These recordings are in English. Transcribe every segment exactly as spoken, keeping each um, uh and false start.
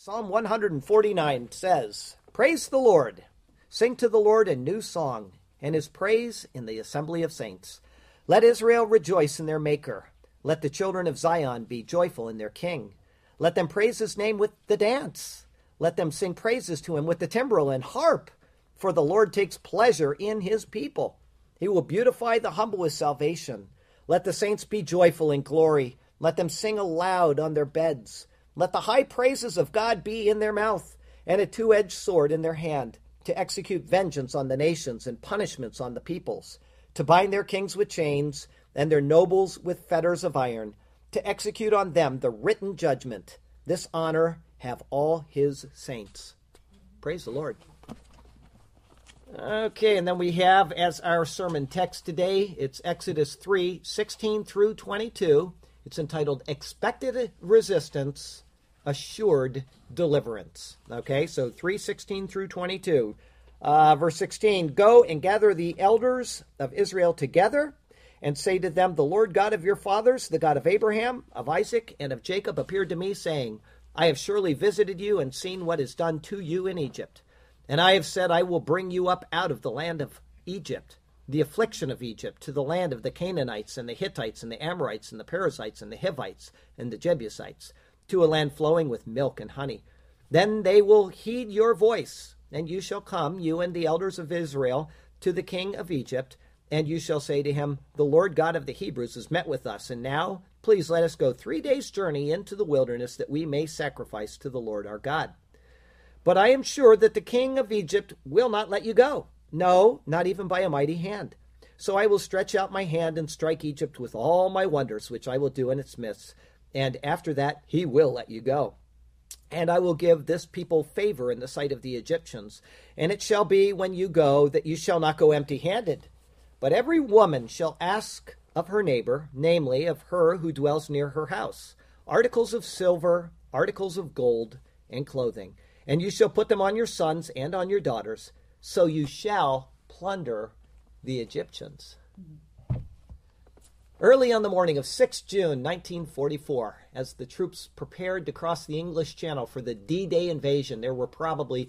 Psalm one forty-nine says, "Praise the Lord. Sing to the Lord a new song, and his praise in the assembly of saints. Let Israel rejoice in their Maker. Let the children of Zion be joyful in their King. Let them praise his name with the dance. Let them sing praises to him with the timbrel and harp. For the Lord takes pleasure in his people. He will beautify the humble with salvation. Let the saints be joyful in glory. Let them sing aloud on their beds. Let the high praises of God be in their mouth, and a two-edged sword in their hand, to execute vengeance on the nations and punishments on the peoples, to bind their kings with chains, and their nobles with fetters of iron, to execute on them the written judgment. This honor have all his saints." Praise the Lord. Okay, and then we have as our sermon text today, it's Exodus three sixteen through twenty-two. It's entitled Expected Resistance, Assured Deliverance. Okay, so three sixteen through twenty-two. Uh, verse sixteen, "Go and gather the elders of Israel together and say to them, the Lord God of your fathers, the God of Abraham, of Isaac, and of Jacob appeared to me, saying, I have surely visited you and seen what is done to you in Egypt. And I have said, I will bring you up out of the land of Egypt, the affliction of Egypt, to the land of the Canaanites and the Hittites and the Amorites and the Perizzites and the Hivites and the Jebusites, to a land flowing with milk and honey. Then they will heed your voice, and you shall come, you and the elders of Israel, to the king of Egypt, and you shall say to him, the Lord God of the Hebrews has met with us, and now please let us go three days' journey into the wilderness that we may sacrifice to the Lord our God. But I am sure that the king of Egypt will not let you go, no, not even by a mighty hand. So I will stretch out my hand and strike Egypt with all my wonders, which I will do in its midst. And after that, he will let you go. And I will give this people favor in the sight of the Egyptians. And it shall be when you go that you shall not go empty-handed. But every woman shall ask of her neighbor, namely of her who dwells near her house, articles of silver, articles of gold, and clothing. And you shall put them on your sons and on your daughters. So you shall plunder the Egyptians." Early on the morning of the sixth of June, nineteen forty-four, as the troops prepared to cross the English Channel for the D-Day invasion, there were probably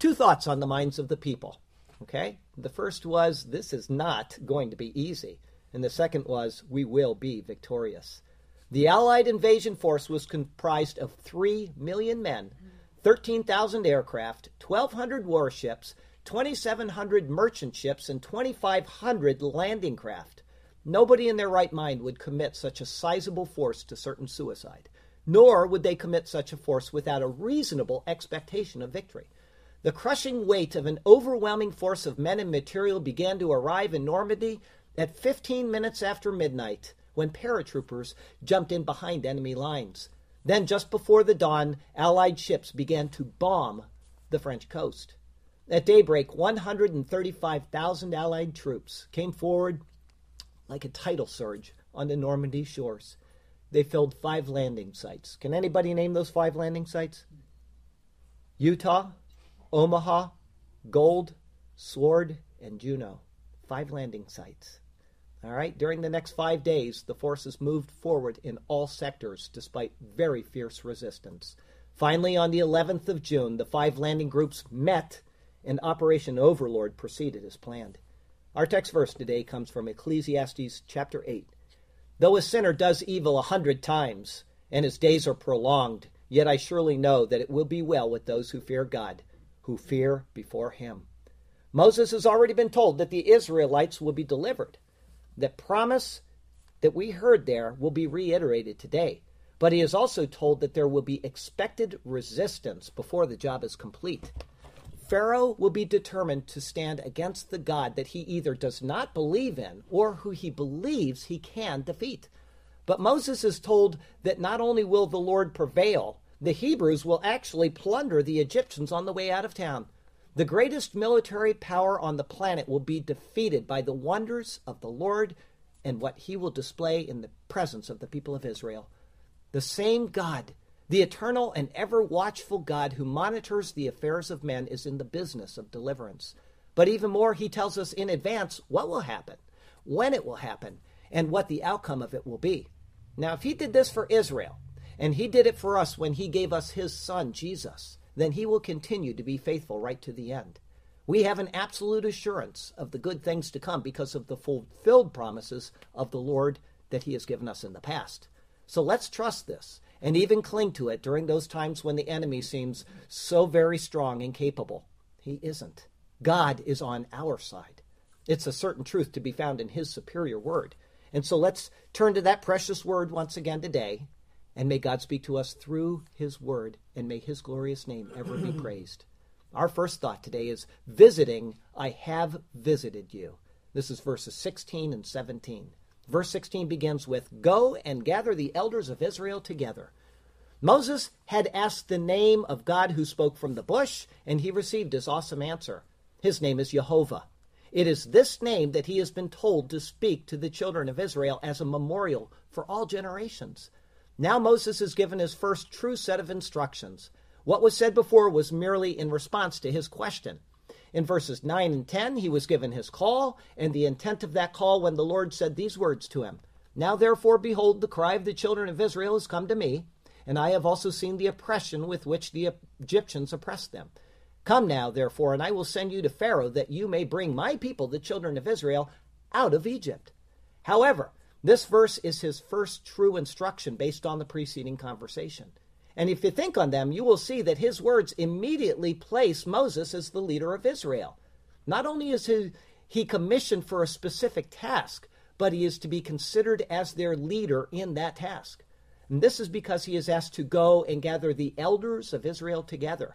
two thoughts on the minds of the people. Okay? The first was, this is not going to be easy. And the second was, we will be victorious. The Allied invasion force was comprised of three million men, thirteen thousand aircraft, twelve hundred warships, twenty-seven hundred merchant ships, and twenty-five hundred landing craft. Nobody in their right mind would commit such a sizable force to certain suicide, nor would they commit such a force without a reasonable expectation of victory. The crushing weight of an overwhelming force of men and material began to arrive in Normandy at fifteen minutes after midnight, when paratroopers jumped in behind enemy lines. Then, just before the dawn, Allied ships began to bomb the French coast. At daybreak, one hundred thirty-five thousand Allied troops came forward like a tidal surge on the Normandy shores. They filled five landing sites. Can anybody name those five landing sites? Utah, Omaha, Gold, Sword, and Juno. Five landing sites. All right, during the next five days, the forces moved forward in all sectors despite very fierce resistance. Finally, on the eleventh of June, the five landing groups met and Operation Overlord proceeded as planned. Our text verse today comes from Ecclesiastes chapter eight. "Though a sinner does evil a hundred times, and his days are prolonged, yet I surely know that it will be well with those who fear God, who fear before him." Moses has already been told that the Israelites will be delivered. The promise that we heard there will be reiterated today. But he is also told that there will be expected resistance before the job is complete. Pharaoh will be determined to stand against the God that he either does not believe in or who he believes he can defeat. But Moses is told that not only will the Lord prevail, the Hebrews will actually plunder the Egyptians on the way out of town. The greatest military power on the planet will be defeated by the wonders of the Lord and what he will display in the presence of the people of Israel. The same God, the eternal and ever-watchful God who monitors the affairs of men, is in the business of deliverance. But even more, he tells us in advance what will happen, when it will happen, and what the outcome of it will be. Now, if he did this for Israel, And he did it for us when he gave us his son, Jesus. Then he will continue to be faithful right to the end. We have an absolute assurance of the good things to come because of the fulfilled promises of the Lord that he has given us in the past. So let's trust this and even cling to it during those times when the enemy seems so very strong and capable. He isn't. God is on our side. It's a certain truth to be found in his superior word. And so let's turn to that precious word once again today, and may God speak to us through his word, and may his glorious name ever be praised. Our first thought today is visiting, I have visited you. This is verses sixteen and seventeen. Verse sixteen begins with, go and gather the elders of Israel together. Moses had asked the name of God who spoke from the bush, and he received his awesome answer. His name is Jehovah. It is this name that he has been told to speak to the children of Israel as a memorial for all generations. Now Moses is given his first true set of instructions. What was said before was merely in response to his question. In verses nine and ten, he was given his call and the intent of that call when the Lord said these words to him. Now therefore, behold, the cry of the children of Israel has come to me, and I have also seen the oppression with which the Egyptians oppressed them. Come now, therefore, and I will send you to Pharaoh that you may bring my people, the children of Israel, out of Egypt. However, this verse is his first true instruction based on the preceding conversation. And if you think on them, you will see that his words immediately place Moses as the leader of Israel. Not only is he, he commissioned for a specific task, but he is to be considered as their leader in that task. And this is because he is asked to go and gather the elders of Israel together.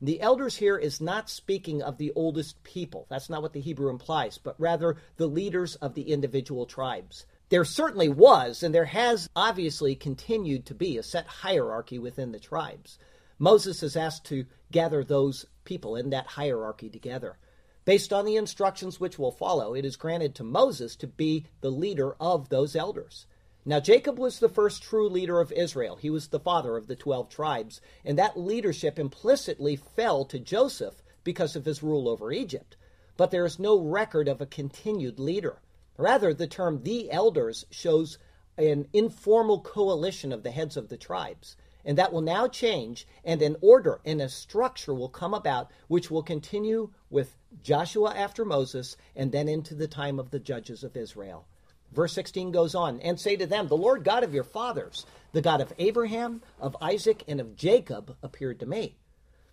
The elders here is not speaking of the oldest people. That's not what the Hebrew implies, but rather the leaders of the individual tribes. There certainly was, and there has obviously continued to be, a set hierarchy within the tribes. Moses is asked to gather those people in that hierarchy together. Based on the instructions which will follow, it is granted to Moses to be the leader of those elders. Now, Jacob was the first true leader of Israel. He was the father of the twelve tribes, and that leadership implicitly fell to Joseph because of his rule over Egypt. But there is no record of a continued leader. Rather, the term the elders shows an informal coalition of the heads of the tribes, and that will now change, and an order and a structure will come about, which will continue with Joshua after Moses, and then into the time of the judges of Israel. Verse sixteen goes on, and say to them, the Lord God of your fathers, the God of Abraham, of Isaac, and of Jacob, appeared to me.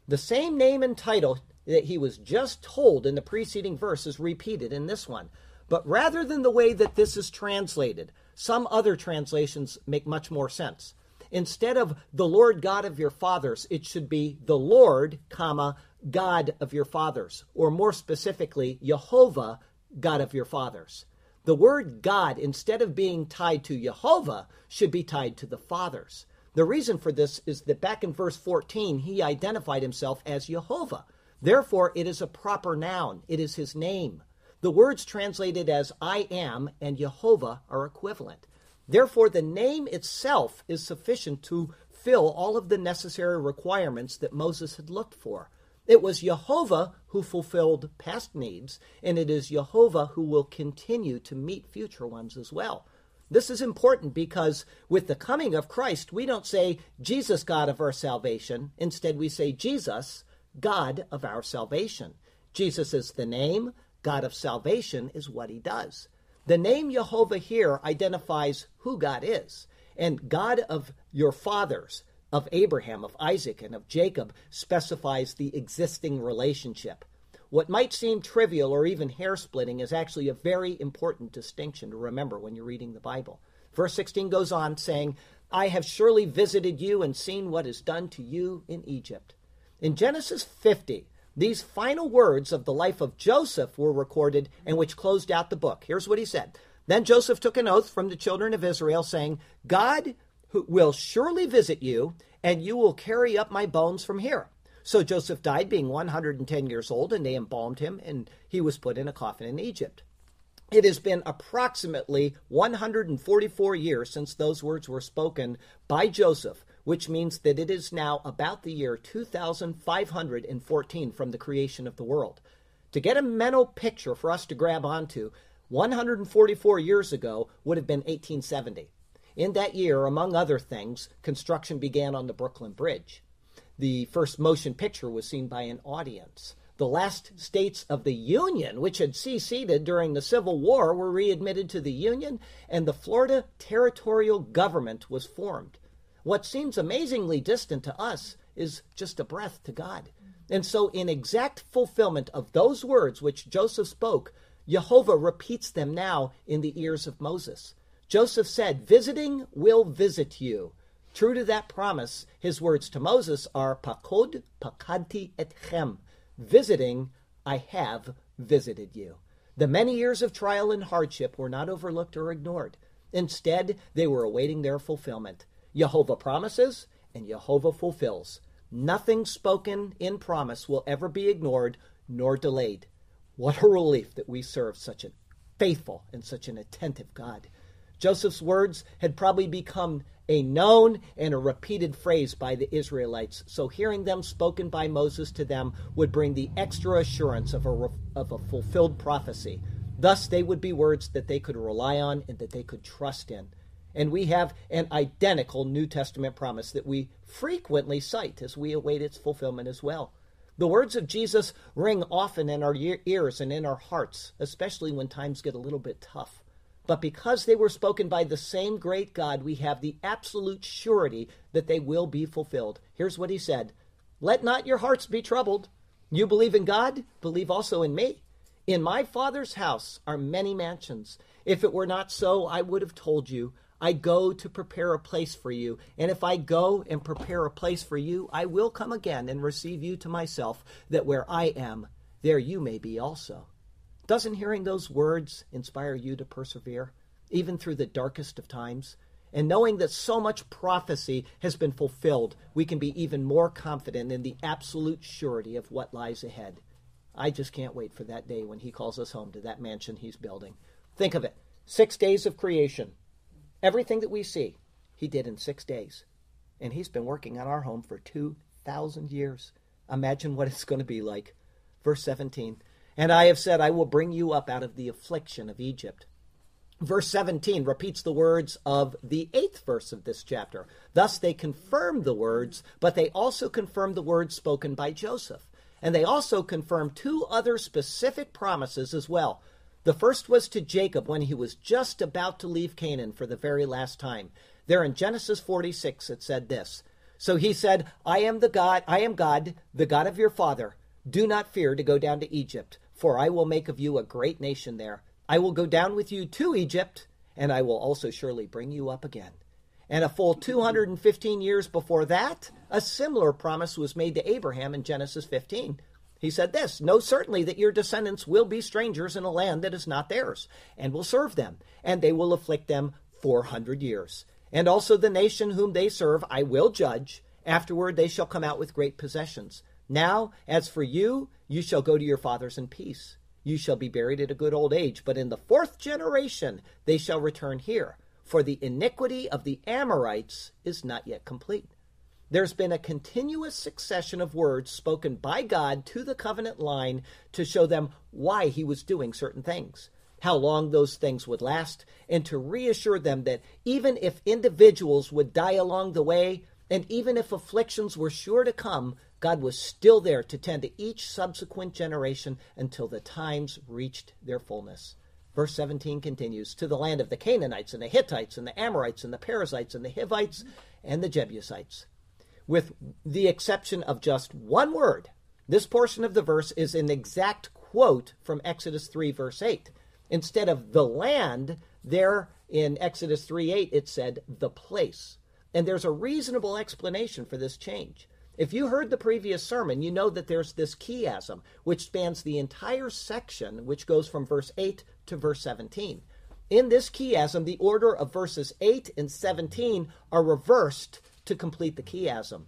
The same name and title that he was just told in the preceding verse is repeated in this one. But rather than the way that this is translated, some other translations make much more sense. Instead of the Lord God of your fathers, it should be the Lord, comma, God of your fathers, or more specifically, Jehovah, God of your fathers. The word God, instead of being tied to Jehovah, should be tied to the fathers. The reason for this is that back in verse fourteen, he identified himself as Jehovah. Therefore, it is a proper noun. It is his name. The words translated as I am and Jehovah are equivalent. Therefore, the name itself is sufficient to fill all of the necessary requirements that Moses had looked for. It was Jehovah who fulfilled past needs, and it is Jehovah who will continue to meet future ones as well. This is important because with the coming of Christ, we don't say Jesus, God of our salvation. Instead, we say Jesus, God of our salvation. Jesus is the name. God of salvation is what he does. The name Jehovah here identifies who God is, and God of your fathers, of Abraham, of Isaac, and of Jacob specifies the existing relationship. What might seem trivial or even hair-splitting is actually a very important distinction to remember when you're reading the Bible. Verse sixteen goes on saying, I have surely visited you and seen what is done to you in Egypt. In Genesis fifty, these final words of the life of Joseph were recorded and which closed out the book. Here's what he said. Then Joseph took an oath from the children of Israel saying, God will surely visit you and you will carry up my bones from here. So Joseph died being one hundred ten years old, and they embalmed him, and he was put in a coffin in Egypt. It has been approximately one hundred forty-four years since those words were spoken by Joseph, which means that it is now about the year two thousand five hundred fourteen from the creation of the world. To get a mental picture for us to grab onto, one hundred forty-four years ago would have been eighteen seventy. In that year, among other things, construction began on the Brooklyn Bridge. The first motion picture was seen by an audience. The last states of the Union, which had seceded during the Civil War, were readmitted to the Union, and the Florida territorial government was formed. What seems amazingly distant to us is just a breath to God. And so in exact fulfillment of those words which Joseph spoke, Jehovah repeats them now in the ears of Moses. Joseph said, "Visiting will visit you." True to that promise, his words to Moses are, "Pakod pakadti etchem." Visiting, I have visited you. The many years of trial and hardship were not overlooked or ignored. Instead, they were awaiting their fulfillment. Jehovah promises, and Jehovah fulfills. Nothing spoken in promise will ever be ignored nor delayed. What a relief that we serve such a faithful and such an attentive God. Joseph's words had probably become a known and a repeated phrase by the Israelites. So hearing them spoken by Moses to them would bring the extra assurance of a, of a fulfilled prophecy. Thus, they would be words that they could rely on and that they could trust in. And we have an identical New Testament promise that we frequently cite as we await its fulfillment as well. The words of Jesus ring often in our ears and in our hearts, especially when times get a little bit tough. But because they were spoken by the same great God, we have the absolute surety that they will be fulfilled. Here's what he said, "Let not your hearts be troubled. You believe in God, believe also in me. In my Father's house are many mansions. If it were not so, I would have told you. I go to prepare a place for you. And if I go and prepare a place for you, I will come again and receive you to myself, that where I am, there you may be also." Doesn't hearing those words inspire you to persevere, even through the darkest of times? And knowing that so much prophecy has been fulfilled, we can be even more confident in the absolute surety of what lies ahead. I just can't wait for that day when he calls us home to that mansion he's building. Think of it. Six days of creation. Everything that we see, he did in six days. And he's been working on our home for two thousand years. Imagine what it's going to be like. Verse seventeen, "And I have said, I will bring you up out of the affliction of Egypt." Verse seventeen repeats the words of the eighth verse of this chapter. Thus they confirm the words, but they also confirm the words spoken by Joseph. And they also confirm two other specific promises as well. The first was to Jacob when he was just about to leave Canaan for the very last time. There in Genesis forty-six, it said this. So he said, "I am the God, I am God, the God of your father. Do not fear to go down to Egypt, for I will make of you a great nation there. I will go down with you to Egypt, and I will also surely bring you up again." And a full two hundred fifteen years before that, a similar promise was made to Abraham in Genesis fifteen. He said this, "Know certainly that your descendants will be strangers in a land that is not theirs, and will serve them, and they will afflict them four hundred years. And also the nation whom they serve I will judge. Afterward they shall come out with great possessions. Now, as for you, you shall go to your fathers in peace. You shall be buried at a good old age, but in the fourth generation they shall return here, for the iniquity of the Amorites is not yet complete." There's been a continuous succession of words spoken by God to the covenant line to show them why he was doing certain things, how long those things would last, and to reassure them that even if individuals would die along the way, and even if afflictions were sure to come, God was still there to tend to each subsequent generation until the times reached their fullness. Verse seventeen continues, "To the land of the Canaanites and the Hittites and the Amorites and the Perizzites and the Hivites and the Jebusites." With the exception of just one word, this portion of the verse is an exact quote from Exodus three, verse eight. Instead of the land, there in Exodus three eight, it said the place. And there's a reasonable explanation for this change. If you heard the previous sermon, you know that there's this chiasm, which spans the entire section, which goes from verse eight to verse seventeen. In this chiasm, the order of verses eight and seventeen are reversed to complete the chiasm.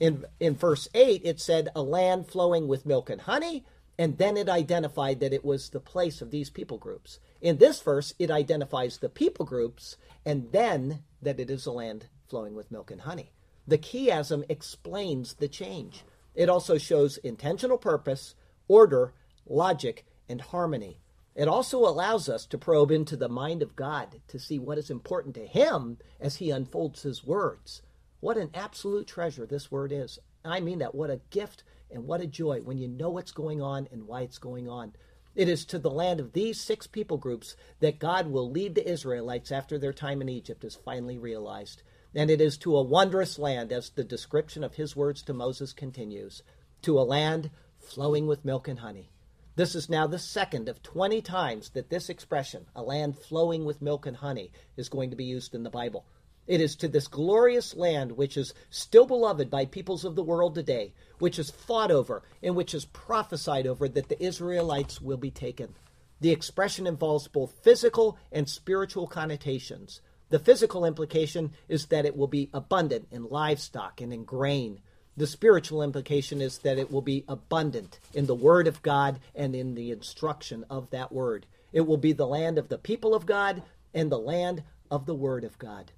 In, in verse eight, it said, "A land flowing with milk and honey," and then it identified that it was the place of these people groups. In this verse, it identifies the people groups, and then that it is a land flowing with milk and honey. The chiasm explains the change. It also shows intentional purpose, order, logic, and harmony. It also allows us to probe into the mind of God to see what is important to him as he unfolds his words. What an absolute treasure this word is. I mean that. What a gift and what a joy when you know what's going on and why it's going on. It is to the land of these six people groups that God will lead the Israelites after their time in Egypt is finally realized. And it is to a wondrous land, as the description of his words to Moses continues, to a land flowing with milk and honey. This is now the second of twenty times that this expression, a land flowing with milk and honey, is going to be used in the Bible. It is to this glorious land which is still beloved by peoples of the world today, which is fought over and which is prophesied over that the Israelites will be taken. The expression involves both physical and spiritual connotations. The physical implication is that it will be abundant in livestock and in grain. The spiritual implication is that it will be abundant in the word of God and in the instruction of that word. It will be the land of the people of God and the land of the word of God.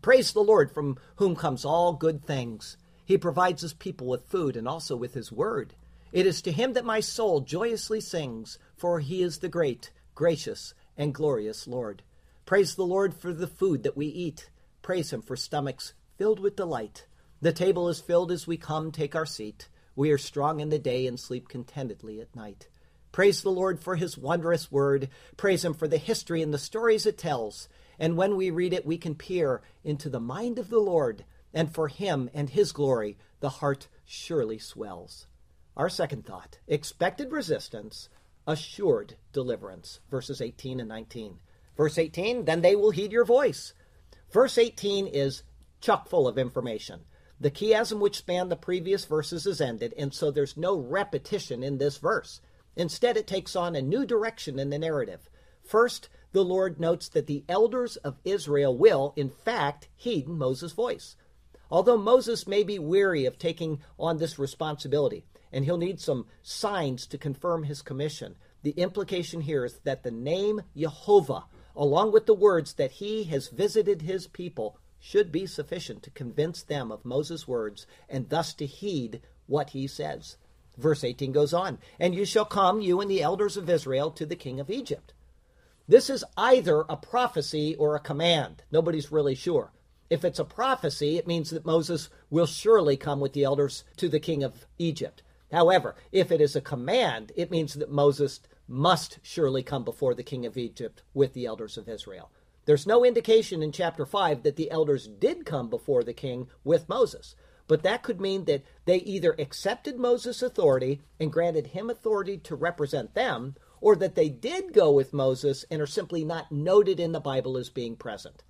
Praise the Lord, from whom comes all good things. He provides his people with food and also with his word. It is to him that my soul joyously sings, for he is the great, gracious, and glorious Lord. Praise the Lord for the food that we eat. Praise him for stomachs filled with delight. The table is filled as we come, take our seat. We are strong in the day and sleep contentedly at night. Praise the Lord for his wondrous word. Praise him for the history and the stories it tells. And when we read it, we can peer into the mind of the Lord. And for him and his glory, the heart surely swells. Our second thought, expected resistance, assured deliverance, verses eighteen and nineteen. Verse eighteen, then they will heed your voice. Verse eighteen is chock full of information. The chiasm which spanned the previous verses is ended, and so there's no repetition in this verse. Instead, it takes on a new direction in the narrative. First, the Lord notes that the elders of Israel will, in fact, heed Moses' voice. Although Moses may be weary of taking on this responsibility, and he'll need some signs to confirm his commission, the implication here is that the name Jehovah, along with the words that he has visited his people, should be sufficient to convince them of Moses' words and thus to heed what he says. Verse eighteen goes on, and you shall come, you and the elders of Israel, to the king of Egypt. This is either a prophecy or a command. Nobody's really sure. If it's a prophecy, it means that Moses will surely come with the elders to the king of Egypt. However, if it is a command, it means that Moses must surely come before the king of Egypt with the elders of Israel. There's no indication in chapter five that the elders did come before the king with Moses, but that could mean that they either accepted Moses' authority and granted him authority to represent them, or that they did go with Moses and are simply not noted in the Bible as being present.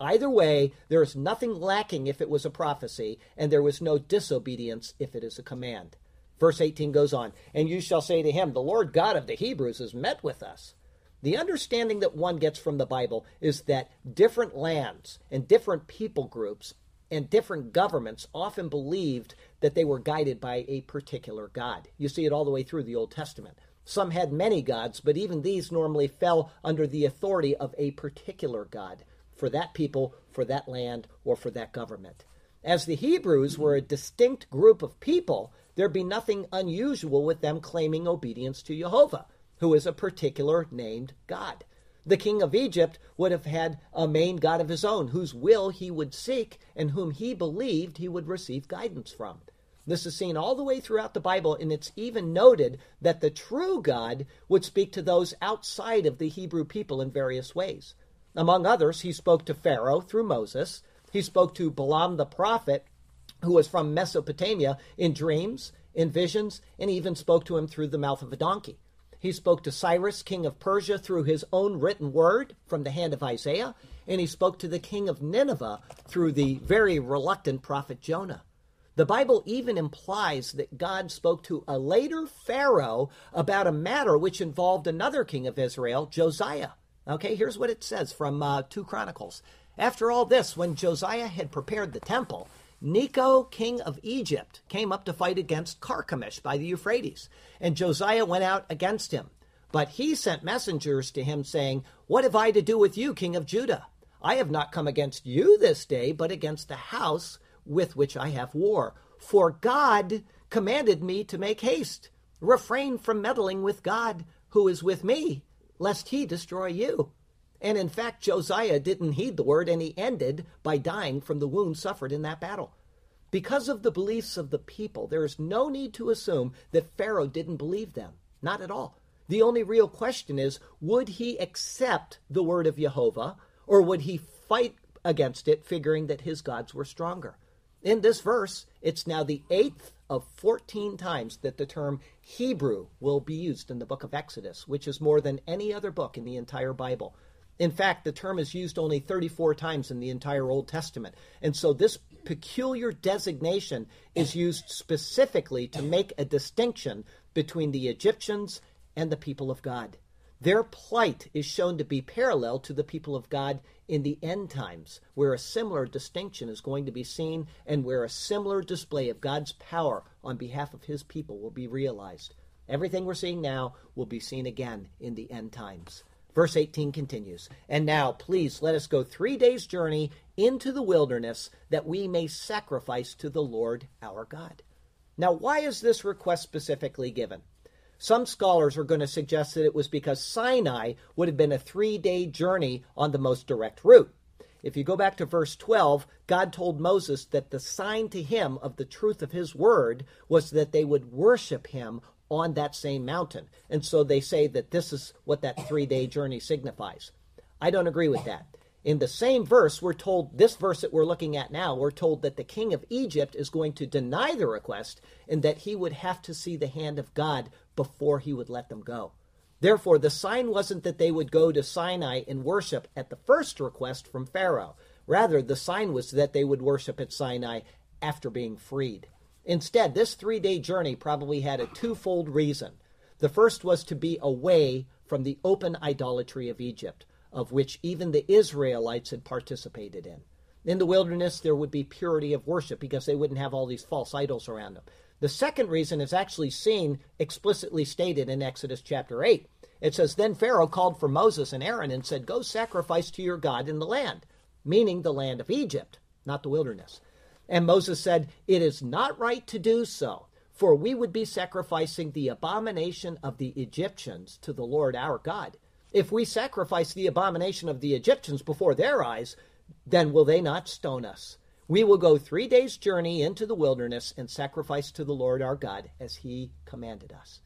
Either way, there is nothing lacking if it was a prophecy, and there was no disobedience if it is a command. Verse eighteen goes on, and you shall say to him, the Lord God of the Hebrews has met with us. The understanding that one gets from the Bible is that different lands and different people groups and different governments often believed that they were guided by a particular God. You see it all the way through the Old Testament. Some had many gods, but even these normally fell under the authority of a particular God for that people, for that land, or for that government. As the Hebrews were a distinct group of people, there'd be nothing unusual with them claiming obedience to Jehovah, who is a particular named God. The king of Egypt would have had a main god of his own, whose will he would seek and whom he believed he would receive guidance from. This is seen all the way throughout the Bible, and it's even noted that the true God would speak to those outside of the Hebrew people in various ways. Among others, he spoke to Pharaoh through Moses. He spoke to Balaam the prophet, who was from Mesopotamia, in dreams, in visions, and even spoke to him through the mouth of a donkey. He spoke to Cyrus, king of Persia, through his own written word from the hand of Isaiah, and he spoke to the king of Nineveh through the very reluctant prophet Jonah. The Bible even implies that God spoke to a later Pharaoh about a matter which involved another king of Israel, Josiah. Okay, here's what it says from uh, two Chronicles. After all this, when Josiah had prepared the temple, Necho, king of Egypt, came up to fight against Carchemish by the Euphrates, and Josiah went out against him. But he sent messengers to him, saying, what have I to do with you, king of Judah? I have not come against you this day, but against the house with which I have war. For God commanded me to make haste. Refrain from meddling with God, who is with me, lest he destroy you. And in fact, Josiah didn't heed the word, and he ended by dying from the wound suffered in that battle. Because of the beliefs of the people, there is no need to assume that Pharaoh didn't believe them. Not at all. The only real question is, would he accept the word of Jehovah, or would he fight against it, figuring that his gods were stronger? In this verse, it's now the eighth of fourteen times that the term Hebrew will be used in the book of Exodus, which is more than any other book in the entire Bible. In fact, the term is used only thirty-four times in the entire Old Testament. And so this peculiar designation is used specifically to make a distinction between the Egyptians and the people of God. Their plight is shown to be parallel to the people of God in the end times, where a similar distinction is going to be seen and where a similar display of God's power on behalf of his people will be realized. Everything we're seeing now will be seen again in the end times. Verse eighteen continues, "And now, please, let us go three days' journey into the wilderness, that we may sacrifice to the Lord our God." Now, why is this request specifically given? Some scholars are going to suggest that it was because Sinai would have been a three-day journey on the most direct route. If you go back to verse twelve, God told Moses that the sign to him of the truth of his word was that they would worship him on that same mountain. And so they say that this is what that three-day journey signifies. I don't agree with that. In the same verse, we're told, this verse that we're looking at now, we're told that the king of Egypt is going to deny the request and that he would have to see the hand of God before he would let them go. Therefore, the sign wasn't that they would go to Sinai and worship at the first request from Pharaoh. Rather, the sign was that they would worship at Sinai after being freed. Instead, this three-day journey probably had a twofold reason. The first was to be away from the open idolatry of Egypt, of which even the Israelites had participated in. In the wilderness, there would be purity of worship because they wouldn't have all these false idols around them. The second reason is actually seen explicitly stated in Exodus chapter eight. It says, "Then Pharaoh called for Moses and Aaron and said, 'Go sacrifice to your God in the land,'" meaning the land of Egypt, not the wilderness. "And Moses said, 'It is not right to do so, for we would be sacrificing the abomination of the Egyptians to the Lord our God. If we sacrifice the abomination of the Egyptians before their eyes, then will they not stone us? We will go three days' journey into the wilderness and sacrifice to the Lord our God as he commanded us.'"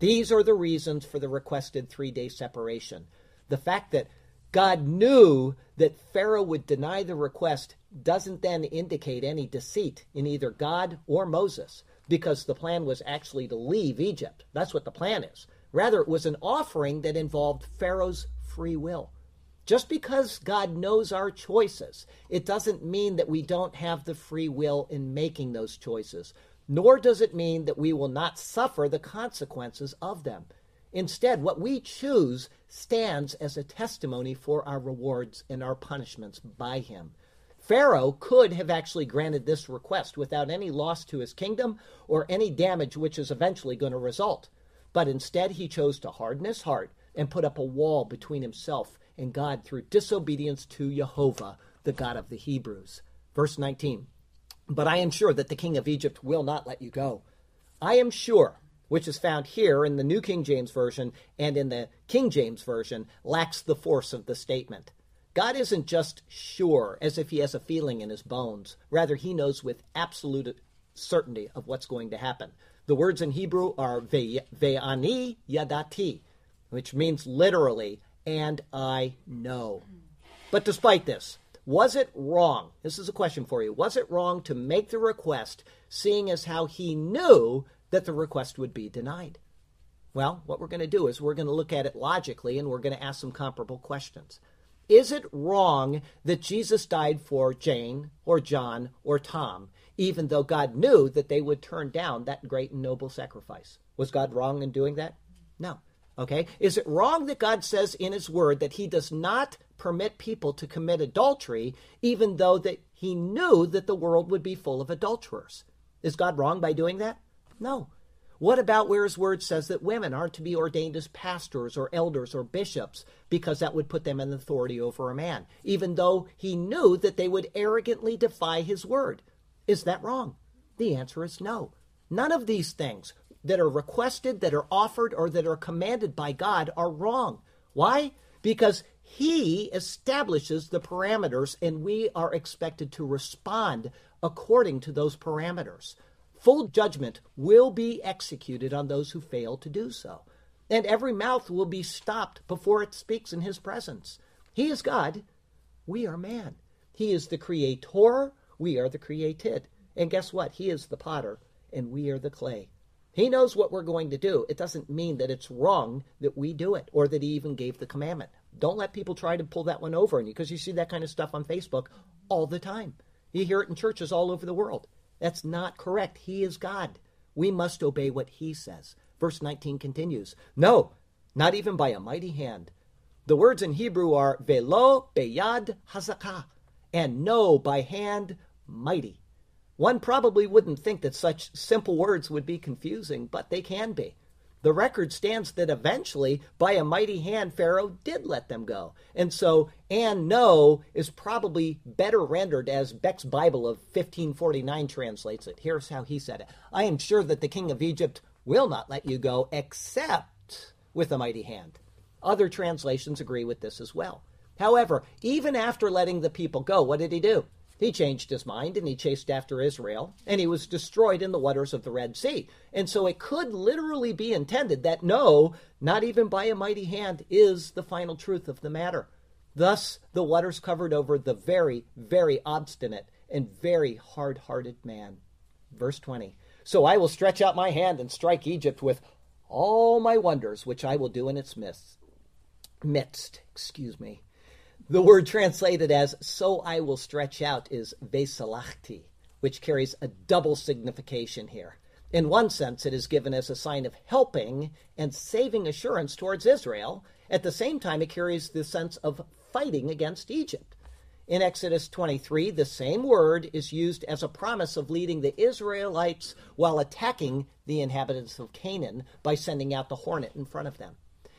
These are the reasons for the requested three-day separation. The fact that God knew that Pharaoh would deny the request doesn't then indicate any deceit in either God or Moses, because the plan was actually to leave Egypt. That's what the plan is. Rather, it was an offering that involved Pharaoh's free will. Just because God knows our choices, it doesn't mean that we don't have the free will in making those choices, nor does it mean that we will not suffer the consequences of them. Instead, what we choose stands as a testimony for our rewards and our punishments by him. Pharaoh could have actually granted this request without any loss to his kingdom or any damage which is eventually going to result. But instead, he chose to harden his heart and put up a wall between himself and God through disobedience to Jehovah, the God of the Hebrews. Verse nineteen, "But I am sure that the king of Egypt will not let you go." "I am sure," which is found here in the New King James Version and in the King James Version, lacks the force of the statement. God isn't just sure, as if he has a feeling in his bones. Rather, he knows with absolute certainty of what's going to happen. The words in Hebrew are ve'ani yadati, which means literally, "and I know." But despite this, was it wrong? This is a question for you. Was it wrong to make the request, seeing as how he knew that the request would be denied? Well, what we're going to do is we're going to look at it logically, and we're going to ask some comparable questions. Is it wrong that Jesus died for Jane or John or Tom, even though God knew that they would turn down that great and noble sacrifice? Was God wrong in doing that? No. Okay. Is it wrong that God says in his word that he does not permit people to commit adultery, even though that he knew that the world would be full of adulterers? Is God wrong by doing that? No. What about where his word says that women aren't to be ordained as pastors or elders or bishops because that would put them in authority over a man, even though he knew that they would arrogantly defy his word? Is that wrong? The answer is no. None of these things that are requested, that are offered, or that are commanded by God are wrong. Why? Because he establishes the parameters, and we are expected to respond according to those parameters. Full judgment will be executed on those who fail to do so. And every mouth will be stopped before it speaks in his presence. He is God. We are man. He is the creator. We are the created. And guess what? He is the potter, and we are the clay. He knows what we're going to do. It doesn't mean that it's wrong that we do it or that he even gave the commandment. Don't let people try to pull that one over on you, because you see that kind of stuff on Facebook all the time. You hear it in churches all over the world. That's not correct. He is God. We must obey what he says. Verse nineteen continues, no, not even by a mighty hand. The words in Hebrew are velo beyad hazakah, and no by hand mighty. One probably wouldn't think that such simple words would be confusing, but they can be. The record stands that eventually, by a mighty hand, Pharaoh did let them go. And so, and no is probably better rendered as Beck's Bible of fifteen forty-nine translates it. Here's how he said it. I am sure that the king of Egypt will not let you go except with a mighty hand. Other translations agree with this as well. However, even after letting the people go, what did he do? He changed his mind, and he chased after Israel, and he was destroyed in the waters of the Red Sea. And so it could literally be intended that no, not even by a mighty hand, is the final truth of the matter. Thus, the waters covered over the very, very obstinate and very hard-hearted man. Verse twenty, so I will stretch out my hand and strike Egypt with all my wonders, which I will do in its midst. midst excuse me. The word translated as so I will stretch out is vesalachti, which carries a double signification here. In one sense, it is given as a sign of helping and saving assurance towards Israel. At the same time, it carries the sense of fighting against Egypt. In Exodus twenty-three, the same word is used as a promise of leading the Israelites while attacking the inhabitants of Canaan by sending out the hornet in front of them.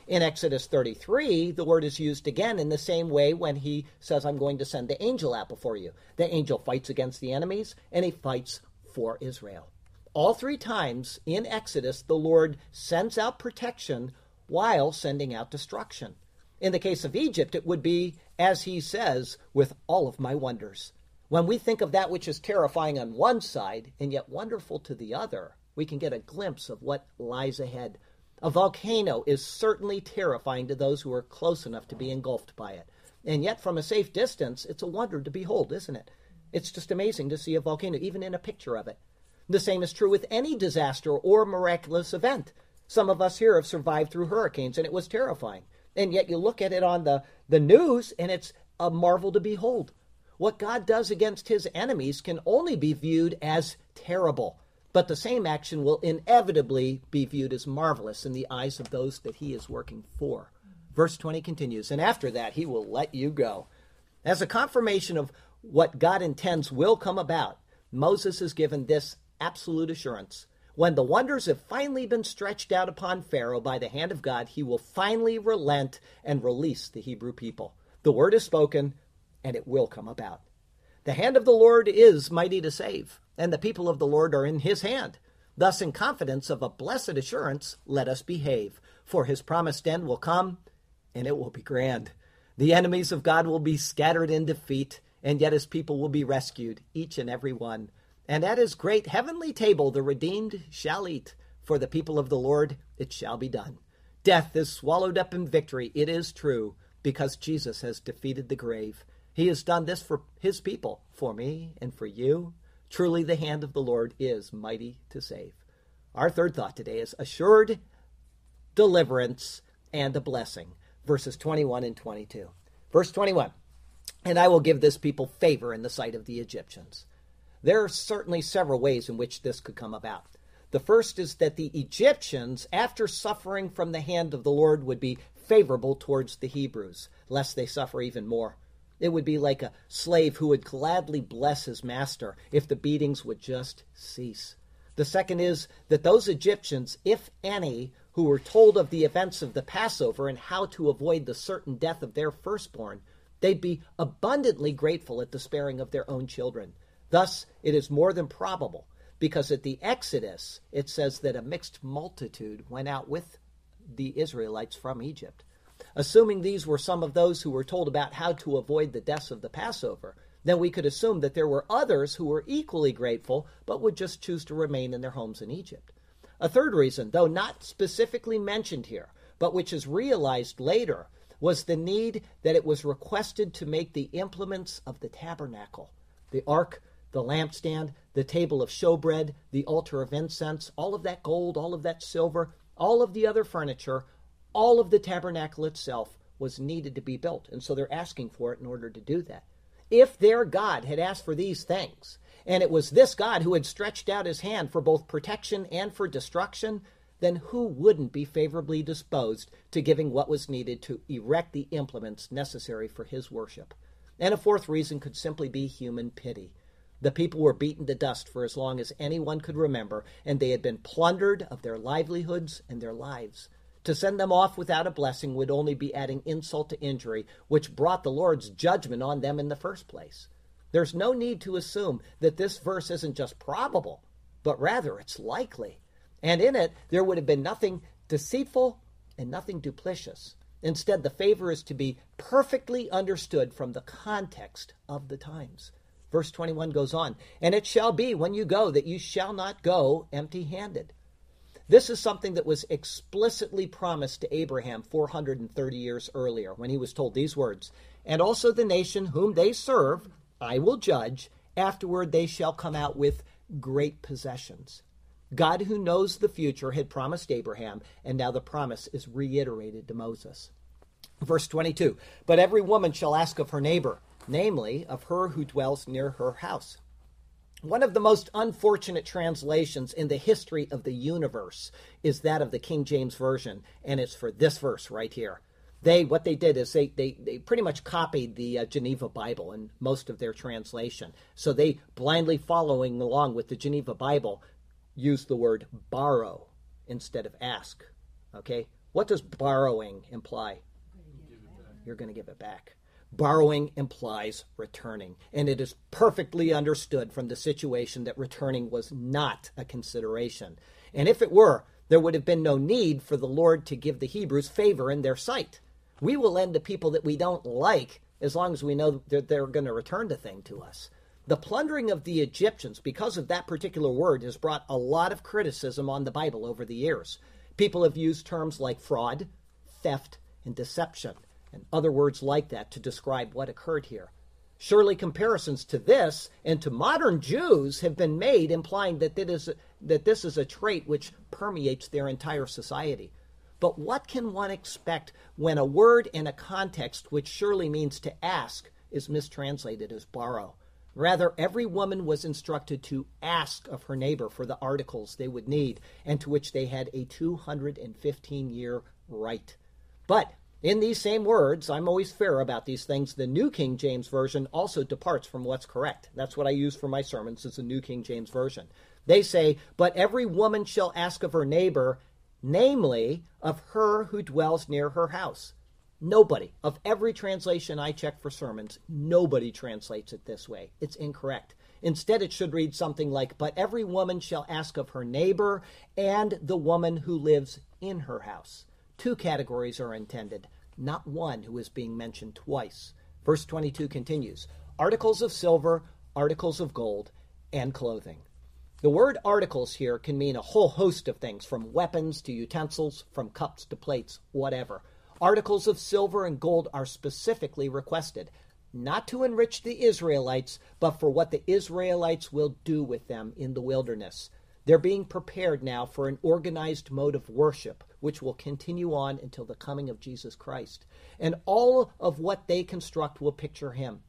In Exodus thirty-three, the word is used again in the same way when he says, I'm going to send the angel out before you. The angel fights against the enemies, and he fights for Israel. All three times in Exodus, the Lord sends out protection while sending out destruction. In the case of Egypt, it would be, as he says, with all of my wonders. When we think of that which is terrifying on one side and yet wonderful to the other, we can get a glimpse of what lies ahead. A volcano is certainly terrifying to those who are close enough to be engulfed by it. And yet, from a safe distance, it's a wonder to behold, isn't it? It's just amazing to see a volcano, even in a picture of it. The same is true with any disaster or miraculous event. Some of us here have survived through hurricanes, and it was terrifying. And yet you look at it on the, the news, and it's a marvel to behold. What God does against his enemies can only be viewed as terrible. But the same action will inevitably be viewed as marvelous in the eyes of those that he is working for. Verse twenty continues, and after that he will let you go. As a confirmation of what God intends will come about, Moses is given this absolute assurance. When the wonders have finally been stretched out upon Pharaoh by the hand of God, he will finally relent and release the Hebrew people. The word is spoken, and it will come about. The hand of the Lord is mighty to save, and the people of the Lord are in his hand. Thus, in confidence of a blessed assurance, let us behave. For his promised end will come, and it will be grand. The enemies of God will be scattered in defeat, and yet his people will be rescued, each and every one. And at his great heavenly table the redeemed shall eat. For the people of the Lord it shall be done. Death is swallowed up in victory, it is true, because Jesus has defeated the grave. He has done this for his people, for me and for you. Truly the hand of the Lord is mighty to save. Our third thought today is assured deliverance and a blessing. Verses twenty-one and twenty-two. Verse twenty-one, and I will give this people favor in the sight of the Egyptians. There are certainly several ways in which this could come about. The first is that the Egyptians, after suffering from the hand of the Lord, would be favorable towards the Hebrews, lest they suffer even more. It would be like a slave who would gladly bless his master if the beatings would just cease. The second is that those Egyptians, if any, who were told of the events of the Passover and how to avoid the certain death of their firstborn, they'd be abundantly grateful at the sparing of their own children. Thus, it is more than probable, because at the Exodus, it says that a mixed multitude went out with the Israelites from Egypt. assuming these were some of those who were told about how to avoid the deaths of the Passover, then we could assume that there were others who were equally grateful but would just choose to remain in their homes in Egypt. A third reason, though not specifically mentioned here, but which is realized later, was the need that it was requested to make the implements of the tabernacle, the ark, the lampstand, the table of showbread, the altar of incense, all of that gold, all of that silver, all of the other furniture, all of the tabernacle itself was needed to be built. And so they're asking for it in order to do that. If their God had asked for these things, and it was this God who had stretched out his hand for both protection and for destruction, then who wouldn't be favorably disposed to giving what was needed to erect the implements necessary for his worship? And a fourth reason could simply be human pity. The people were beaten to dust for as long as anyone could remember, and they had been plundered of their livelihoods and their lives. To send them off without a blessing would only be adding insult to injury, which brought the Lord's judgment on them in the first place. There's no need to assume that this verse isn't just probable, but rather it's likely. And in it, there would have been nothing deceitful and nothing duplicitous. Instead, the favor is to be perfectly understood from the context of the times. Verse twenty-one goes on, and it shall be when you go that you shall not go empty-handed. This is something that was explicitly promised to Abraham four hundred thirty years earlier when he was told these words, and also the nation whom they serve I will judge, afterward they shall come out with great possessions. God who knows the future had promised Abraham, and now the promise is reiterated to Moses. Verse twenty-two, but every woman shall ask of her neighbor, namely, of her who dwells near her house. One of the most unfortunate translations in the history of the universe is that of the King James Version, and it's for this verse right here. They, what they did is they, they, they pretty much copied the uh, Geneva Bible in most of their translation. So they, blindly following along with the Geneva Bible, used the word borrow instead of ask. Okay? What does borrowing imply? You're going to give it back. Borrowing implies returning, and it is perfectly understood from the situation that returning was not a consideration. And if it were, there would have been no need for the Lord to give the Hebrews favor in their sight. We will lend to people that we don't like as long as we know that they're going to return the thing to us. The plundering of the Egyptians, because of that particular word, has brought a lot of criticism on the Bible over the years. People have used terms like fraud, theft, and deception, and other words like that to describe what occurred here. Surely comparisons to this and to modern Jews have been made, implying that it is, that this is a trait which permeates their entire society. But what can one expect when a word in a context which surely means to ask is mistranslated as borrow? Rather, every woman was instructed to ask of her neighbor for the articles they would need and to which they had a two hundred fifteen year right. But in these same words, I'm always fair about these things, the New King James Version also departs from what's correct. That's what I use for my sermons, is the New King James Version. They say, but every woman shall ask of her neighbor, namely, of her who dwells near her house. Nobody, of every translation I check for sermons, nobody translates it this way. It's incorrect. Instead, it should read something like, but every woman shall ask of her neighbor and the woman who lives in her house. Two categories are intended, not one who is being mentioned twice. Verse twenty-two continues, articles of silver, articles of gold, and clothing. The word articles here can mean a whole host of things, from weapons to utensils, from cups to plates, whatever. Articles of silver and gold are specifically requested, not to enrich the Israelites, but for what the Israelites will do with them in the wilderness. They're being prepared now for an organized mode of worship, which will continue on until the coming of Jesus Christ. And all of what they construct will picture him,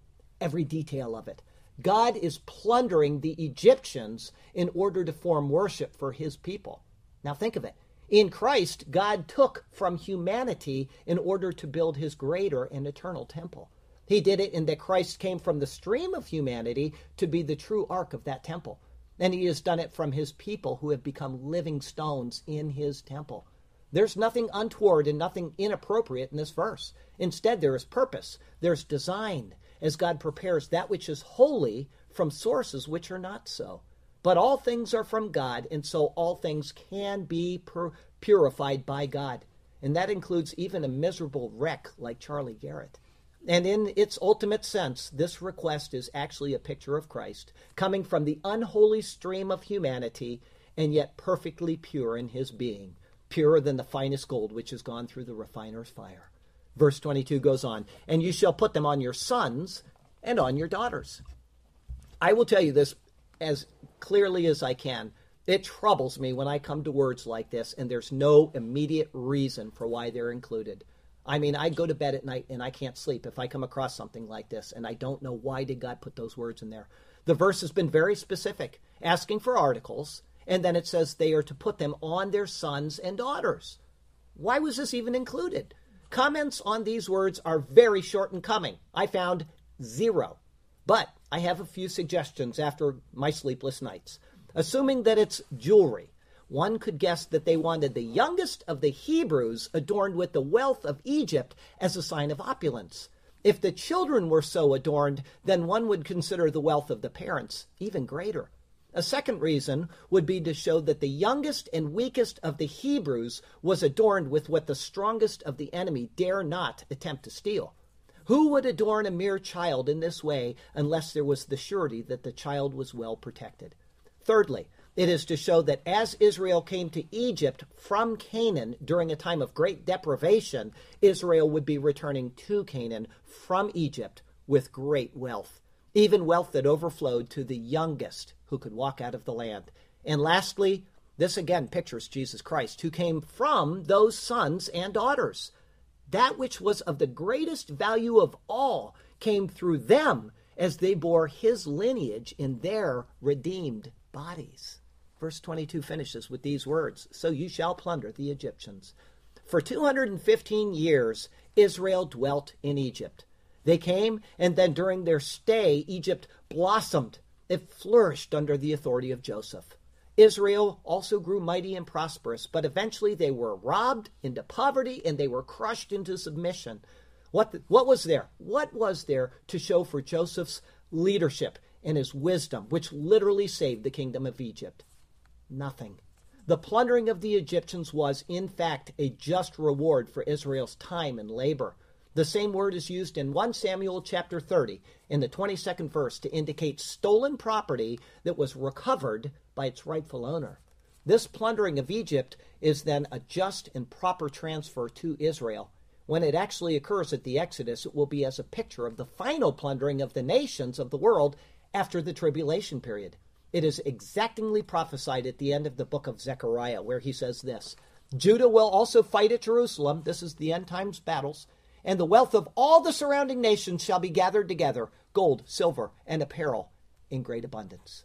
every detail of it. God is plundering the Egyptians in order to form worship for his people. Now think of it. In Christ, God took from humanity in order to build his greater and eternal temple. He did it in that Christ came from the stream of humanity to be the true ark of that temple. And he has done it from his people who have become living stones in his temple. There's nothing untoward and nothing inappropriate in this verse. Instead, there is purpose. There's design as God prepares that which is holy from sources which are not so. But all things are from God, and so all things can be pur- purified by God. and that includes even a miserable wreck like Charlie Garrett. And in its ultimate sense, this request is actually a picture of Christ, coming from the unholy stream of humanity, and yet perfectly pure in his being, purer than the finest gold which has gone through the refiner's fire. Verse twenty-two goes on, and you shall put them on your sons and on your daughters. I will tell you this as clearly as I can. It troubles me when I come to words like this, and there's no immediate reason for why they're included. I mean, I go to bed at night and I can't sleep if I come across something like this, and I don't know why did God put those words in there. The verse has been very specific, asking for articles, and then it says they are to put them on their sons and daughters. Why was this even included? Comments on these words are very short in coming. I found zero. But I have a few suggestions after my sleepless nights. Assuming that it's jewelry, one could guess that they wanted the youngest of the Hebrews adorned with the wealth of Egypt as a sign of opulence. If the children were so adorned, then one would consider the wealth of the parents even greater. A second reason would be to show that the youngest and weakest of the Hebrews was adorned with what the strongest of the enemy dare not attempt to steal. Who would adorn a mere child in this way unless there was the surety that the child was well protected? Thirdly, it is to show that as Israel came to Egypt from Canaan during a time of great deprivation, Israel would be returning to Canaan from Egypt with great wealth, even wealth that overflowed to the youngest who could walk out of the land. And lastly, this again pictures Jesus Christ, who came from those sons and daughters. That which was of the greatest value of all came through them as they bore his lineage in their redeemed bodies. Verse twenty-two finishes with these words, "So you shall plunder the Egyptians." For two hundred fifteen years, Israel dwelt in Egypt. They came, and then during their stay, Egypt blossomed. It flourished under the authority of Joseph. Israel also grew mighty and prosperous, but eventually they were robbed into poverty and they were crushed into submission. What, the, what was there? What was there to show for Joseph's leadership and his wisdom, which literally saved the kingdom of Egypt? Nothing. The plundering of the Egyptians was, in fact, a just reward for Israel's time and labor. The same word is used in First Samuel chapter thirty in the twenty-second verse to indicate stolen property that was recovered by its rightful owner. This plundering of Egypt is then a just and proper transfer to Israel. When it actually occurs at the Exodus, it will be as a picture of the final plundering of the nations of the world after the tribulation period. It is exactingly prophesied at the end of the book of Zechariah, where he says this, "Judah will also fight at Jerusalem." This is the end times battles. "And the wealth of all the surrounding nations shall be gathered together, gold, silver, and apparel in great abundance."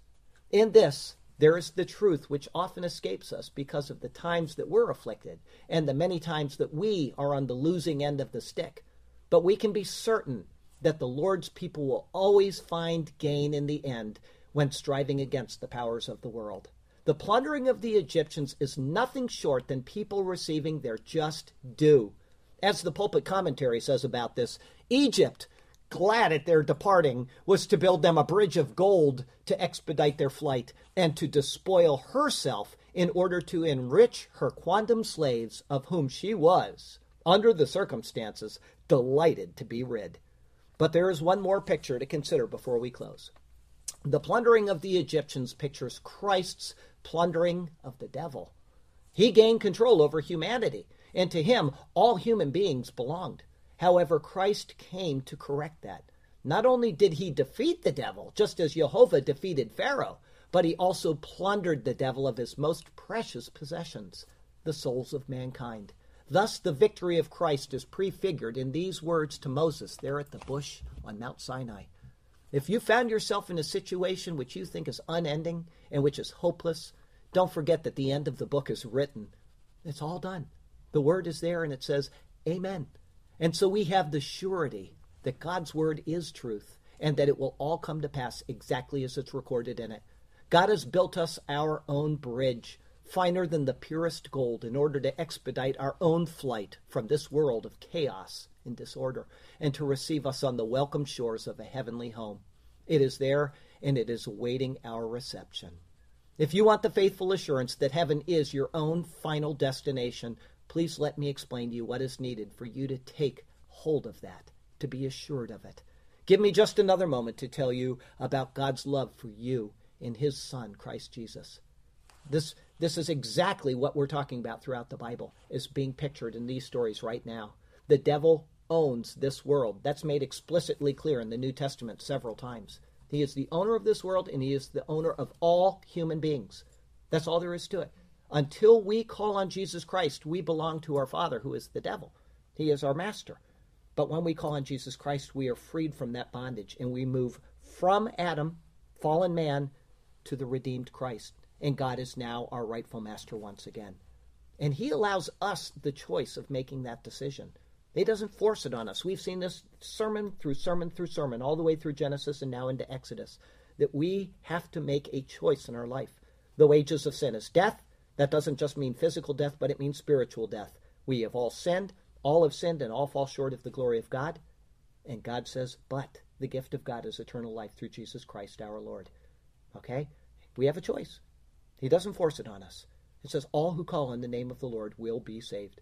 In this, there is the truth which often escapes us because of the times that we're afflicted and the many times that we are on the losing end of the stick. But we can be certain that the Lord's people will always find gain in the end when striving against the powers of the world. The plundering of the Egyptians is nothing short than people receiving their just due. As the pulpit commentary says about this, Egypt, glad at their departing, was to build them a bridge of gold to expedite their flight and to despoil herself in order to enrich her quondam slaves, of whom she was, under the circumstances, delighted to be rid. But there is one more picture to consider before we close. The plundering of the Egyptians pictures Christ's plundering of the devil. He gained control over humanity, and to him, all human beings belonged. However, Christ came to correct that. Not only did he defeat the devil, just as Jehovah defeated Pharaoh, but he also plundered the devil of his most precious possessions, the souls of mankind. Thus, the victory of Christ is prefigured in these words to Moses there at the bush on Mount Sinai. If you found yourself in a situation which you think is unending and which is hopeless, don't forget that the end of the book is written. It's all done. The word is there, and it says, amen. And so we have the surety that God's word is truth and that it will all come to pass exactly as it's recorded in it. God has built us our own bridge, finer than the purest gold, in order to expedite our own flight from this world of chaos and disorder and to receive us on the welcome shores of a heavenly home. It is there, and it is awaiting our reception. If you want the faithful assurance that heaven is your own final destination, Please let me explain to you what is needed for you to take hold of that, to be assured of it. Give me just another moment to tell you about God's love for you in his Son, Christ Jesus. This, this is exactly what we're talking about throughout the Bible, is being pictured in these stories right now. The devil owns this world. That's made explicitly clear in the New Testament several times. He is the owner of this world, and he is the owner of all human beings. That's all there is to it. Until we call on Jesus Christ, we belong to our father, who is the devil. He is our master. But when we call on Jesus Christ, we are freed from that bondage, and we move from Adam, fallen man, to the redeemed Christ. And God is now our rightful master once again. And he allows us the choice of making that decision. He doesn't force it on us. We've seen this sermon through sermon through sermon, all the way through Genesis and now into Exodus, that we have to make a choice in our life. The wages of sin is death. That doesn't just mean physical death, but it means spiritual death. We have all sinned, all have sinned, and all fall short of the glory of God. And God says, but the gift of God is eternal life through Jesus Christ our Lord. Okay? We have a choice. He doesn't force it on us. It says, all who call on the name of the Lord will be saved.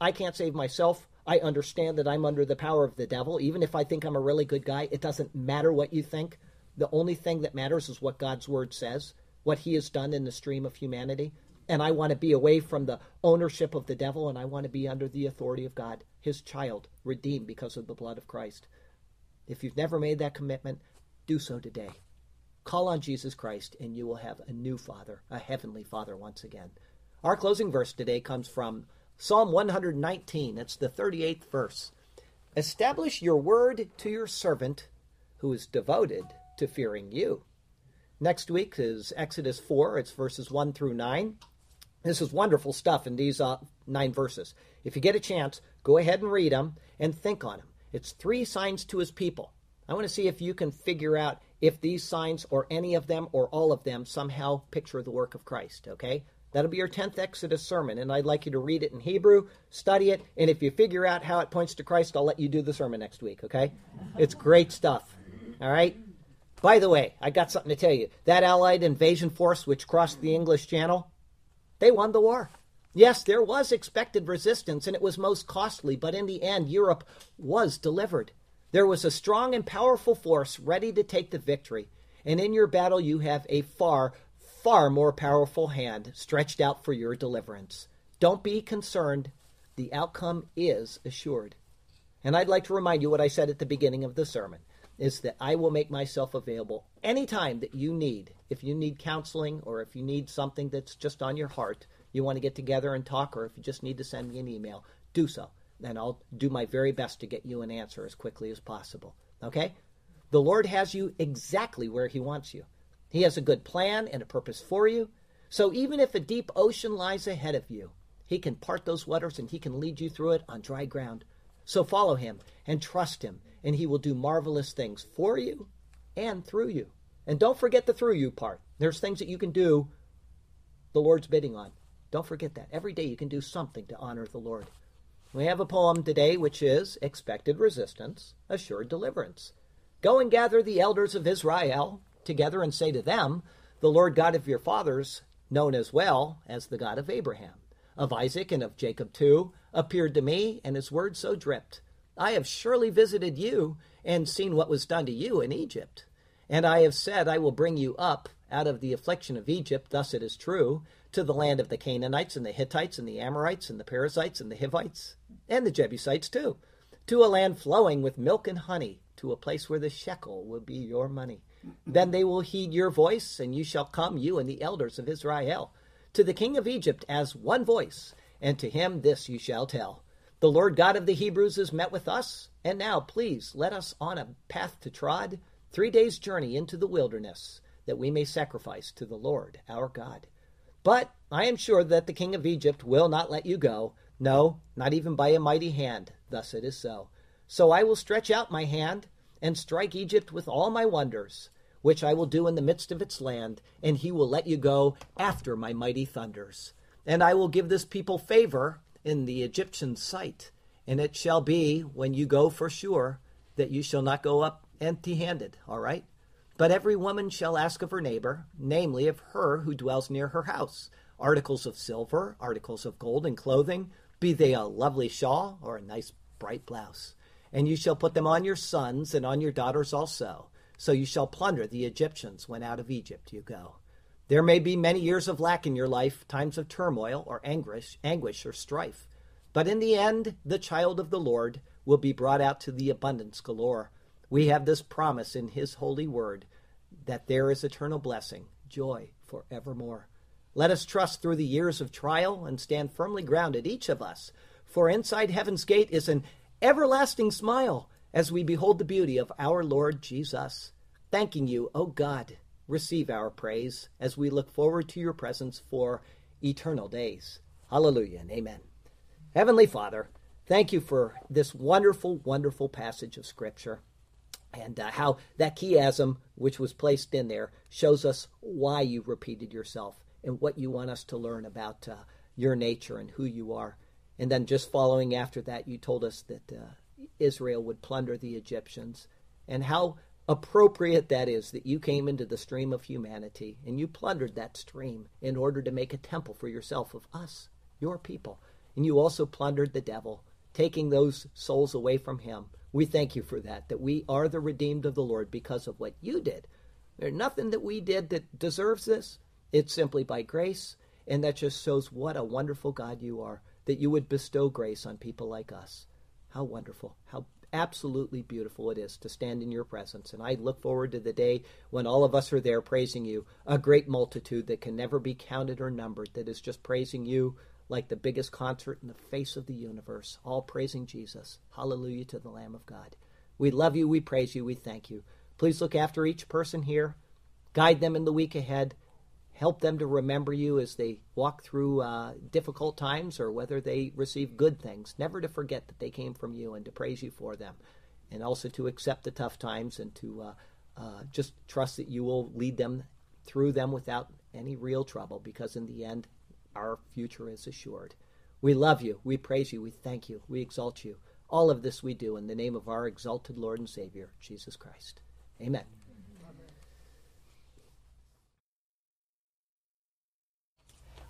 I can't save myself. I understand that I'm under the power of the devil. Even if I think I'm a really good guy, it doesn't matter what you think. The only thing that matters is what God's word says, what he has done in the stream of humanity. And I want to be away from the ownership of the devil, and I want to be under the authority of God, his child, redeemed because of the blood of Christ. If you've never made that commitment, do so today. Call on Jesus Christ, and you will have a new father, a heavenly father once again. Our closing verse today comes from Psalm one hundred nineteen, it's the thirty-eighth verse. Establish your word to your servant who is devoted to fearing you. Next week is Exodus four, it's verses one through nine. This is wonderful stuff in these uh, nine verses. If you get a chance, go ahead and read them and think on them. It's three signs to his people. I want to see if you can figure out if these signs or any of them or all of them somehow picture the work of Christ, okay? That'll be your tenth Exodus sermon, and I'd like you to read it in Hebrew, study it, and if you figure out how it points to Christ, I'll let you do the sermon next week, okay? It's great stuff, all right? By the way, I got something to tell you. That Allied invasion force which crossed the English Channel, they won the war. Yes, there was expected resistance, and it was most costly, but in the end, Europe was delivered. There was a strong and powerful force ready to take the victory, and in your battle you have a far far more powerful hand stretched out for your deliverance. Don't be concerned. The outcome is assured. And I'd like to remind you what I said at the beginning of the sermon, is that I will make myself available anytime that you need. If you need counseling, or if you need something that's just on your heart, you want to get together and talk, or if you just need to send me an email, do so. And I'll do my very best to get you an answer as quickly as possible. Okay? The Lord has you exactly where he wants you. He has a good plan and a purpose for you. So even if a deep ocean lies ahead of you, he can part those waters and he can lead you through it on dry ground. So follow him and trust him, and he will do marvelous things for you and through you. And don't forget the through you part. There's things that you can do the Lord's bidding on. Don't forget that. Every day you can do something to honor the Lord. We have a poem today which is Expected Resistance, Assured Deliverance. Go and gather the elders of Israel together and say to them, the Lord God of your fathers, known as well as the God of Abraham, of Isaac, and of Jacob too, appeared to me, and his word so dripped. I have surely visited you and seen what was done to you in Egypt. And I have said, I will bring you up out of the affliction of Egypt, thus it is true, to the land of the Canaanites and the Hittites and the Amorites and the Perizzites and the Hivites and the Jebusites too, to a land flowing with milk and honey, to a place where the shekel will be your money. Then they will heed your voice, and you shall come, you and the elders of Israel, to the king of Egypt as one voice, and to him this you shall tell. The Lord God of the Hebrews is met with us, and now please let us on a path to trod, three days' journey into the wilderness, that we may sacrifice to the Lord our God. But I am sure that the king of Egypt will not let you go, no, not even by a mighty hand, thus it is so. So I will stretch out my hand, and strike Egypt with all my wonders, which I will do in the midst of its land, and he will let you go after my mighty thunders. And I will give this people favor in the Egyptian sight, and it shall be, when you go for sure, that you shall not go up empty-handed, all right? But every woman shall ask of her neighbor, namely of her who dwells near her house, articles of silver, articles of gold, and clothing, be they a lovely shawl or a nice bright blouse. And you shall put them on your sons and on your daughters also. So you shall plunder the Egyptians when out of Egypt you go. There may be many years of lack in your life, times of turmoil or anguish, anguish or strife. But in the end, the child of the Lord will be brought out to the abundance galore. We have this promise in his holy word that there is eternal blessing, joy forevermore. Let us trust through the years of trial and stand firmly grounded, each of us. For inside heaven's gate is an everlasting smile as we behold the beauty of our Lord Jesus. Thanking you, O God, receive our praise as we look forward to your presence for eternal days. Hallelujah and amen. Heavenly Father, thank you for this wonderful, wonderful passage of Scripture, and uh, how that chiasm which was placed in there shows us why you repeated yourself and what you want us to learn about uh, your nature and who you are. And then just following after that, you told us that uh, Israel would plunder the Egyptians, and how appropriate that is, that you came into the stream of humanity and you plundered that stream in order to make a temple for yourself of us, your people. And you also plundered the devil, taking those souls away from him. We thank you for that, that we are the redeemed of the Lord because of what you did. There's nothing that we did that deserves this. It's simply by grace, and that just shows what a wonderful God you are, that you would bestow grace on people like us. How wonderful, how absolutely beautiful it is to stand in your presence. And I look forward to the day when all of us are there praising you, a great multitude that can never be counted or numbered, that is just praising you like the biggest concert in the face of the universe, all praising Jesus. Hallelujah to the Lamb of God. We love you, we praise you, we thank you. Please look after each person here. Guide them in the week ahead. Help them to remember you as they walk through uh, difficult times, or whether they receive good things, never to forget that they came from you and to praise you for them, and also to accept the tough times and to uh, uh, just trust that you will lead them through them without any real trouble, because in the end, our future is assured. We love you. We praise you. We thank you. We exalt you. All of this we do in the name of our exalted Lord and Savior, Jesus Christ. Amen.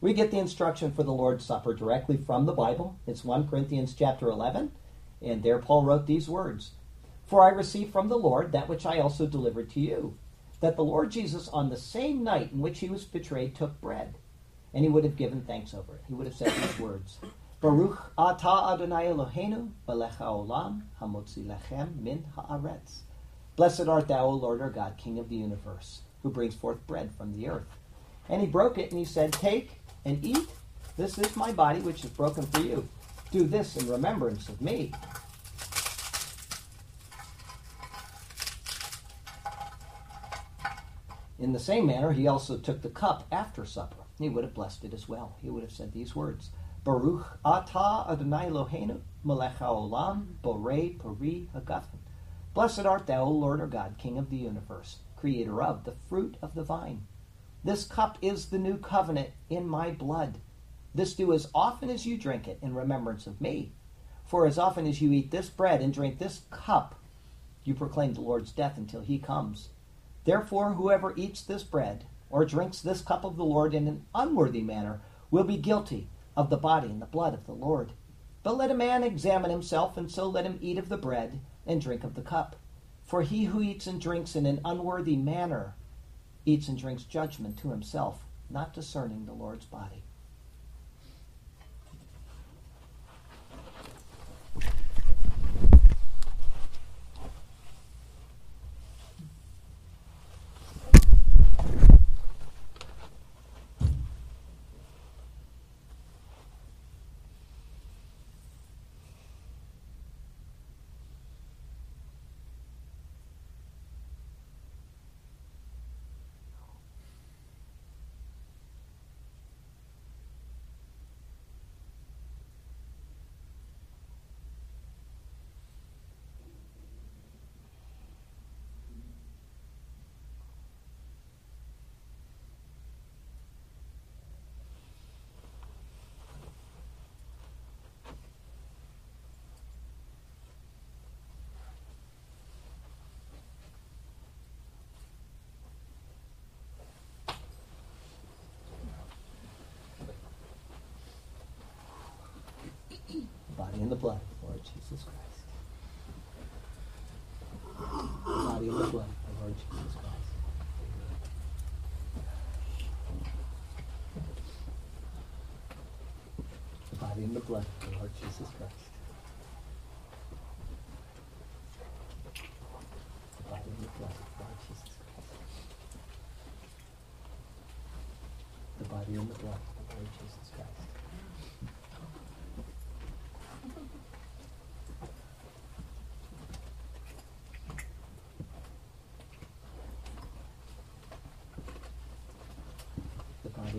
We get the instruction for the Lord's Supper directly from the Bible. It's First Corinthians chapter eleven, and there Paul wrote these words, "For I received from the Lord that which I also delivered to you, that the Lord Jesus on the same night in which he was betrayed took bread, and he would have given thanks over it." He would have said these words, "Baruch atah Adonai Eloheinu, melech haolam, hamotzi lechem min haaretz. Blessed art thou, O Lord our God, King of the universe, who brings forth bread from the earth." And he broke it, and he said, "Take and eat. This is my body, which is broken for you. Do this in remembrance of me." In the same manner, he also took the cup after supper. He would have blessed it as well. He would have said these words, "Baruch atah Adonai Eloheinu, melech haolam, borei pari hagafen. Blessed art thou, O Lord our God, King of the universe, creator of the fruit of the vine. This cup is the new covenant in my blood. This do as often as you drink it in remembrance of me. For as often as you eat this bread and drink this cup, you proclaim the Lord's death until he comes. Therefore, whoever eats this bread or drinks this cup of the Lord in an unworthy manner will be guilty of the body and the blood of the Lord. But let a man examine himself, and so let him eat of the bread and drink of the cup. For he who eats and drinks in an unworthy manner eats and drinks judgment to himself, not discerning the Lord's body." in the blood of Lord Jesus Christ. The body of the blood of Lord Jesus Christ. The body and the blood of Lord Jesus Christ. The body and the blood of Lord Jesus Christ. The body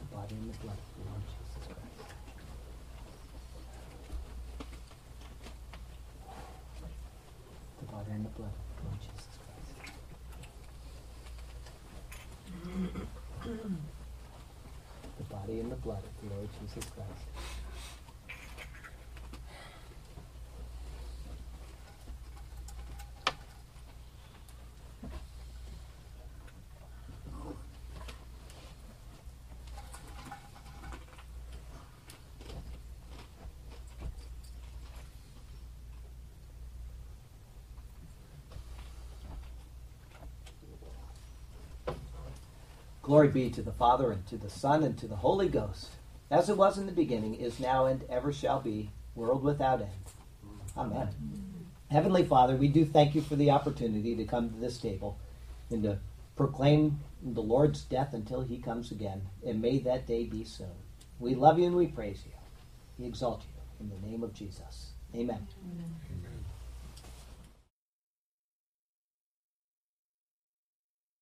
The body and the blood of the Lord Jesus Christ. The body and the blood of the Lord Jesus Christ. The body and the blood of the Lord Jesus Christ. Glory be to the Father, and to the Son, and to the Holy Ghost, as it was in the beginning, is now, and ever shall be, world without end. Amen. Amen. Heavenly Father, we do thank you for the opportunity to come to this table and to proclaim the Lord's death until he comes again, and may that day be soon. We love you and we praise you. We exalt you in the name of Jesus. Amen. Amen.